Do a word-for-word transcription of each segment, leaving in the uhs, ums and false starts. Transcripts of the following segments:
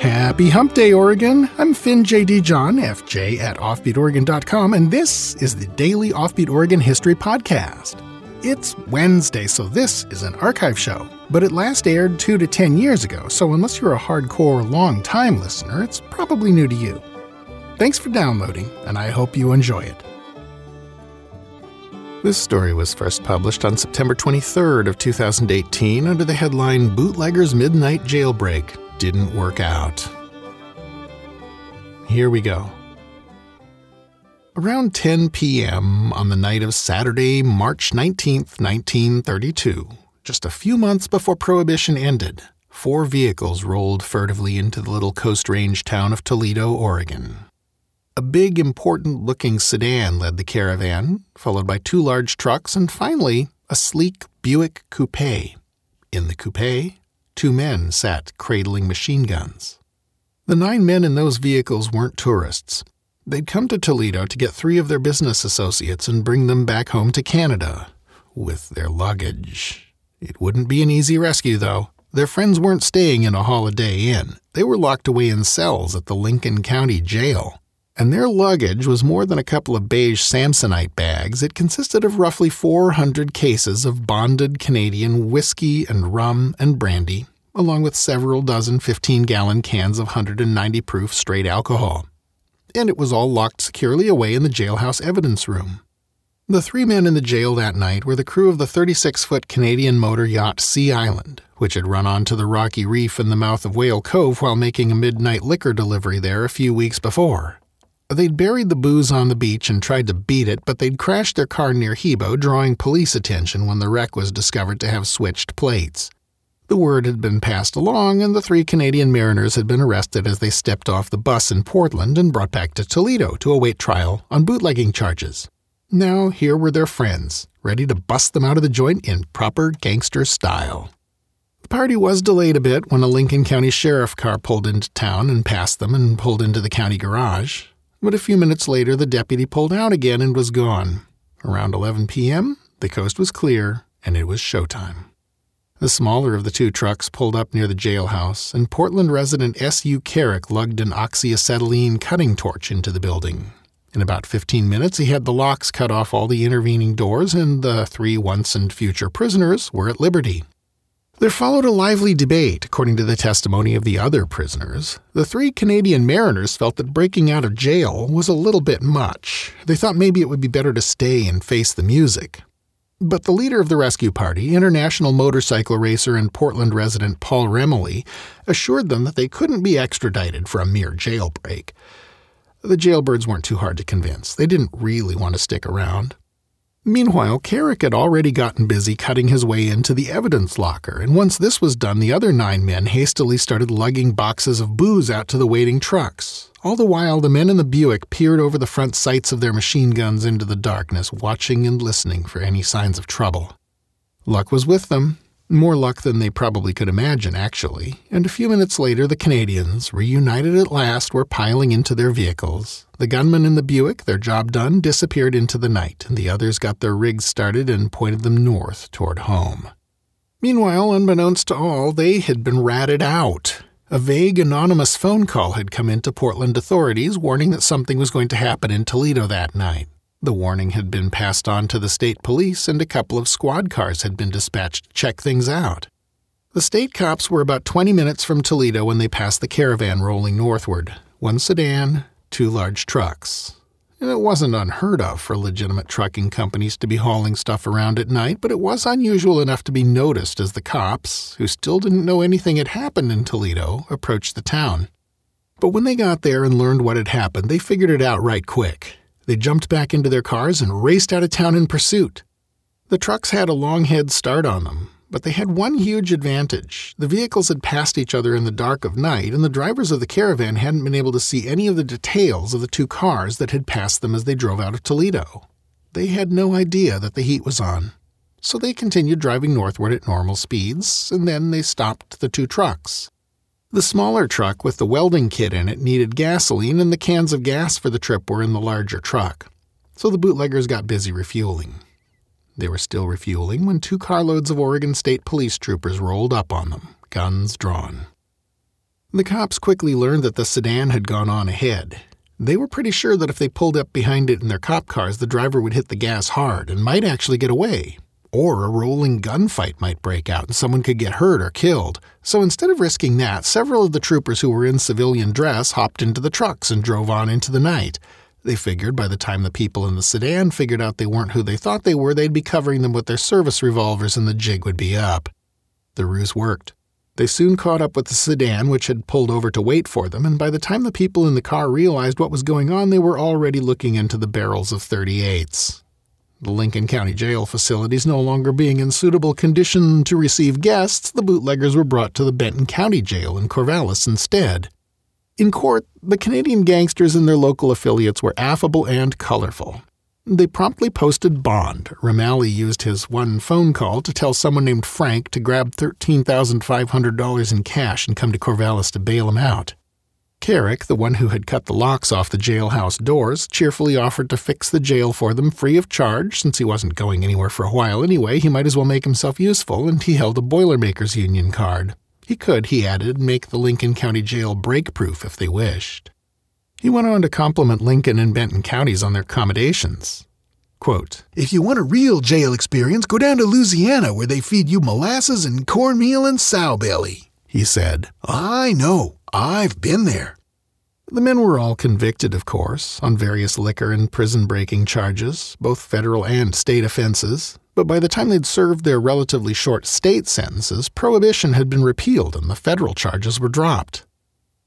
Happy Hump Day, Oregon! I'm Finn J D. John, F J at offbeat Oregon dot com, and this is the Daily Offbeat Oregon History Podcast. It's Wednesday, so this is an archive show, but it last aired two to ten years ago, so unless you're a hardcore, long-time listener, it's probably new to you. Thanks for downloading, and I hope you enjoy it. This story was first published on September twenty-third of two thousand eighteen under the headline Bootlegger's Midnight Jailbreak Didn't Work Out. Here we go. Around ten p.m. on the night of Saturday, March nineteenth, nineteen thirty-two, just a few months before Prohibition ended, four vehicles rolled furtively into the little Coast Range town of Toledo, Oregon. A big, important-looking sedan led the caravan, followed by two large trucks and finally a sleek Buick coupe. In the coupe, two men sat cradling machine guns. The nine men in those vehicles weren't tourists. They'd come to Toledo to get three of their business associates and bring them back home to Canada with their luggage. It wouldn't be an easy rescue, though. Their friends weren't staying in a Holiday Inn. They were locked away in cells at the Lincoln County Jail. And their luggage was more than a couple of beige Samsonite bags. It consisted of roughly four hundred cases of bonded Canadian whiskey and rum and brandy, along with several dozen fifteen-gallon cans of one hundred ninety proof straight alcohol. And it was all locked securely away in the jailhouse evidence room. The three men in the jail that night were the crew of the thirty-six foot Canadian motor yacht Sea Island, which had run onto the rocky reef in the mouth of Whale Cove while making a midnight liquor delivery there a few weeks before. They'd buried the booze on the beach and tried to beat it, but they'd crashed their car near Hebo, drawing police attention when the wreck was discovered to have switched plates. The word had been passed along, and the three Canadian mariners had been arrested as they stepped off the bus in Portland and brought back to Toledo to await trial on bootlegging charges. Now here were their friends, ready to bust them out of the joint in proper gangster style. The party was delayed a bit when a Lincoln County sheriff car pulled into town and passed them and pulled into the county garage. But a few minutes later, the deputy pulled out again and was gone. Around eleven p.m., the coast was clear, and it was showtime. The smaller of the two trucks pulled up near the jailhouse, and Portland resident S U Carrick lugged an oxyacetylene cutting torch into the building. In about fifteen minutes, he had the locks cut off all the intervening doors, and the three once and future prisoners were at liberty. There followed a lively debate, according to the testimony of the other prisoners. The three Canadian mariners felt that breaking out of jail was a little bit much. They thought maybe it would be better to stay and face the music. But the leader of the rescue party, international motorcycle racer and Portland resident Paul Remley, assured them that they couldn't be extradited for a mere jailbreak. The jailbirds weren't too hard to convince. They didn't really want to stick around. Meanwhile, Carrick had already gotten busy cutting his way into the evidence locker, and once this was done, the other nine men hastily started lugging boxes of booze out to the waiting trucks. All the while, the men in the Buick peered over the front sights of their machine guns into the darkness, watching and listening for any signs of trouble. Luck was with them. More luck than they probably could imagine, actually. And a few minutes later, the Canadians, reunited at last, were piling into their vehicles. The gunmen in the Buick, their job done, disappeared into the night, and the others got their rigs started and pointed them north toward home. Meanwhile, unbeknownst to all, they had been ratted out. A vague, anonymous phone call had come into Portland authorities warning that something was going to happen in Toledo that night. The warning had been passed on to the state police, and a couple of squad cars had been dispatched to check things out. The state cops were about twenty minutes from Toledo when they passed the caravan rolling northward. One sedan, two large trucks. And it wasn't unheard of for legitimate trucking companies to be hauling stuff around at night, but it was unusual enough to be noticed as the cops, who still didn't know anything had happened in Toledo, approached the town. But when they got there and learned what had happened, they figured it out right quick. They jumped back into their cars and raced out of town in pursuit. The trucks had a long head start on them, but they had one huge advantage. The vehicles had passed each other in the dark of night, and the drivers of the caravan hadn't been able to see any of the details of the two cars that had passed them as they drove out of Toledo. They had no idea that the heat was on. so they continued driving northward at normal speeds, and then they stopped the two trucks. The smaller truck with the welding kit in it needed gasoline, and the cans of gas for the trip were in the larger truck, so the bootleggers got busy refueling. They were still refueling when two carloads of Oregon State Police troopers rolled up on them, guns drawn. The cops quickly learned that the sedan had gone on ahead. They were pretty sure that if they pulled up behind it in their cop cars, the driver would hit the gas hard and might actually get away. Or a rolling gunfight might break out and someone could get hurt or killed. So instead of risking that, several of the troopers who were in civilian dress hopped into the trucks and drove on into the night. They figured by the time the people in the sedan figured out they weren't who they thought they were, they'd be covering them with their service revolvers and the jig would be up. The ruse worked. They soon caught up with the sedan, which had pulled over to wait for them, and by the time the people in the car realized what was going on, they were already looking into the barrels of thirty-eights. The Lincoln County Jail facilities no longer being in suitable condition to receive guests, the bootleggers were brought to the Benton County Jail in Corvallis instead. In court, the Canadian gangsters and their local affiliates were affable and colorful. They promptly posted bond. Remali used his one phone call to tell someone named Frank to grab thirteen thousand five hundred dollars in cash and come to Corvallis to bail him out. Carrick, the one who had cut the locks off the jailhouse doors, cheerfully offered to fix the jail for them free of charge. Since he wasn't going anywhere for a while anyway, he might as well make himself useful, and he held a Boilermakers Union card. He could, he added, make the Lincoln County Jail break-proof if they wished. He went on to compliment Lincoln and Benton counties on their accommodations. Quote, "If you want a real jail experience, go down to Louisiana where they feed you molasses and cornmeal and sow belly," he said. "I know. I've been there." The men were all convicted, of course, on various liquor and prison-breaking charges, both federal and state offenses, but by the time they'd served their relatively short state sentences, prohibition had been repealed and the federal charges were dropped.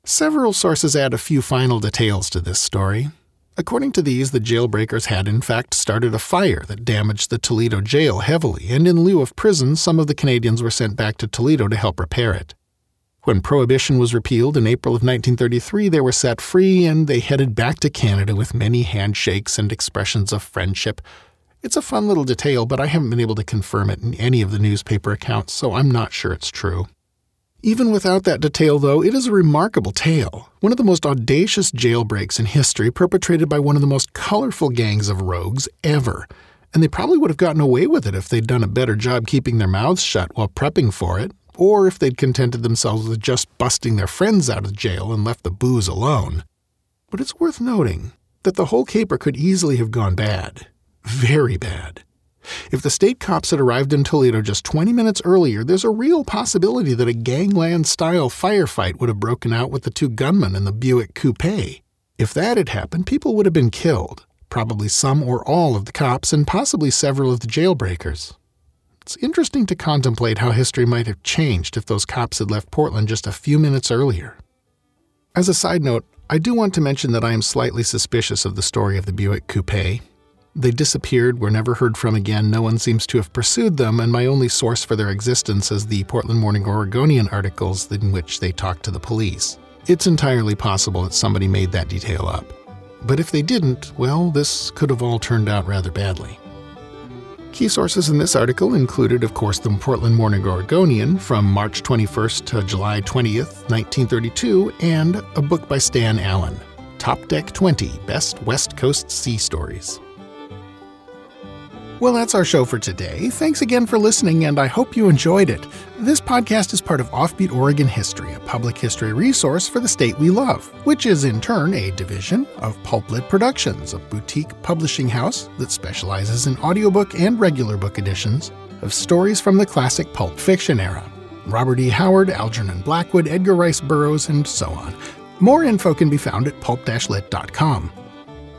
Several sources add a few final details to this story. According to these, the jailbreakers had in fact started a fire that damaged the Toledo jail heavily, and in lieu of prison, some of the Canadians were sent back to Toledo to help repair it. When Prohibition was repealed in April of nineteen thirty-three, they were set free and they headed back to Canada with many handshakes and expressions of friendship. It's a fun little detail, but I haven't been able to confirm it in any of the newspaper accounts, so I'm not sure it's true. Even without that detail, though, it is a remarkable tale, one of the most audacious jailbreaks in history perpetrated by one of the most colorful gangs of rogues ever, and they probably would have gotten away with it if they'd done a better job keeping their mouths shut while prepping for it, or if they'd contented themselves with just busting their friends out of jail and left the booze alone. But it's worth noting that the whole caper could easily have gone bad. Very bad. If the state cops had arrived in Toledo just twenty minutes earlier, there's a real possibility that a gangland-style firefight would have broken out with the two gunmen in the Buick coupe. If that had happened, people would have been killed, probably some or all of the cops and possibly several of the jailbreakers. It's interesting to contemplate how history might have changed if those cops had left Portland just a few minutes earlier. As a side note, I do want to mention that I am slightly suspicious of the story of the Buick Coupe. They disappeared, were never heard from again, no one seems to have pursued them, and my only source for their existence is the Portland Morning Oregonian articles in which they talk to the police. It's entirely possible that somebody made that detail up. But if they didn't, well, this could have all turned out rather badly. Key sources in this article included, of course, the Portland Morning Oregonian from March twenty-first to July twentieth, nineteen thirty-two, and a book by Stan Allen, Top Deck twenty, Best West Coast Sea Stories. Well, that's our show for today. Thanks again for listening, and I hope you enjoyed it. This podcast is part of Offbeat Oregon History, a public history resource for the state we love, which is in turn a division of Pulp Lit Productions, a boutique publishing house that specializes in audiobook and regular book editions of stories from the classic pulp fiction era. Robert E. Howard, Algernon Blackwood, Edgar Rice Burroughs, and so on. More info can be found at pulp dash lit dot com.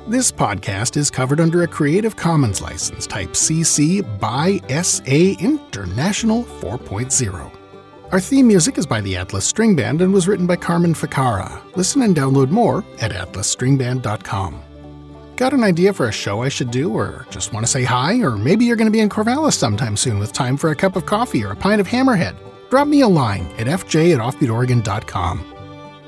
This podcast is covered under a Creative Commons license type C C by S A International four point oh. Our theme music is by the Atlas String Band and was written by Carmen Ficara. Listen and download more at atlas string band dot com. Got an idea for a show I should do, or just want to say hi, or maybe you're going to be in Corvallis sometime soon with time for a cup of coffee or a pint of Hammerhead? Drop me a line at f j at offbeat oregon dot com.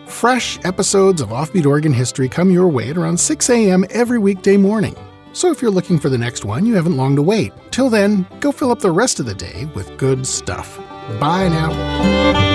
Fresh episodes of Offbeat Oregon History come your way at around six a.m. every weekday morning. So if you're looking for the next one, you haven't long to wait. Till then, go fill up the rest of the day with good stuff. Bye now.